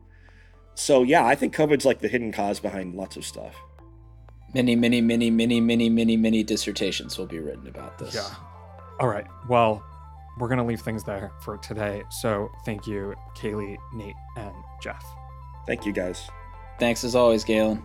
so yeah, I think COVID's like the hidden cause behind lots of stuff. Many, many, many, many, many, many, many dissertations will be written about this. Yeah. All right. Well, we're going to leave things there for today. So thank you, Kaylee, Nate, and Jeff. Thank you, guys. Thanks as always, Galen.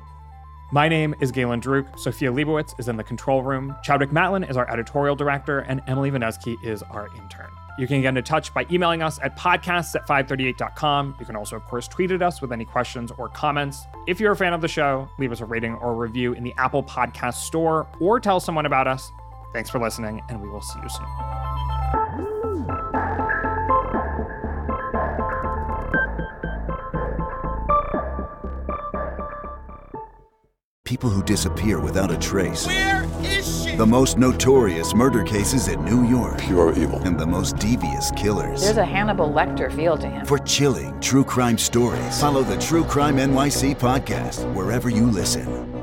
My name is Galen Druke. Sophia Liebowitz is in the control room. Chadwick Matlin is our editorial director, and Emily Venesky is our intern. You can get in touch by emailing us at podcasts at five thirty-eight dot com. You can also, of course, tweet at us with any questions or comments. If you're a fan of the show, leave us a rating or review in the Apple Podcast Store or tell someone about us. Thanks for listening, and we will see you soon. People who disappear without a trace. Where is she? The most notorious murder cases in New York. Pure evil. And the most devious killers. There's a Hannibal Lecter feel to him. For chilling true crime stories, follow the True Crime N Y C podcast wherever you listen.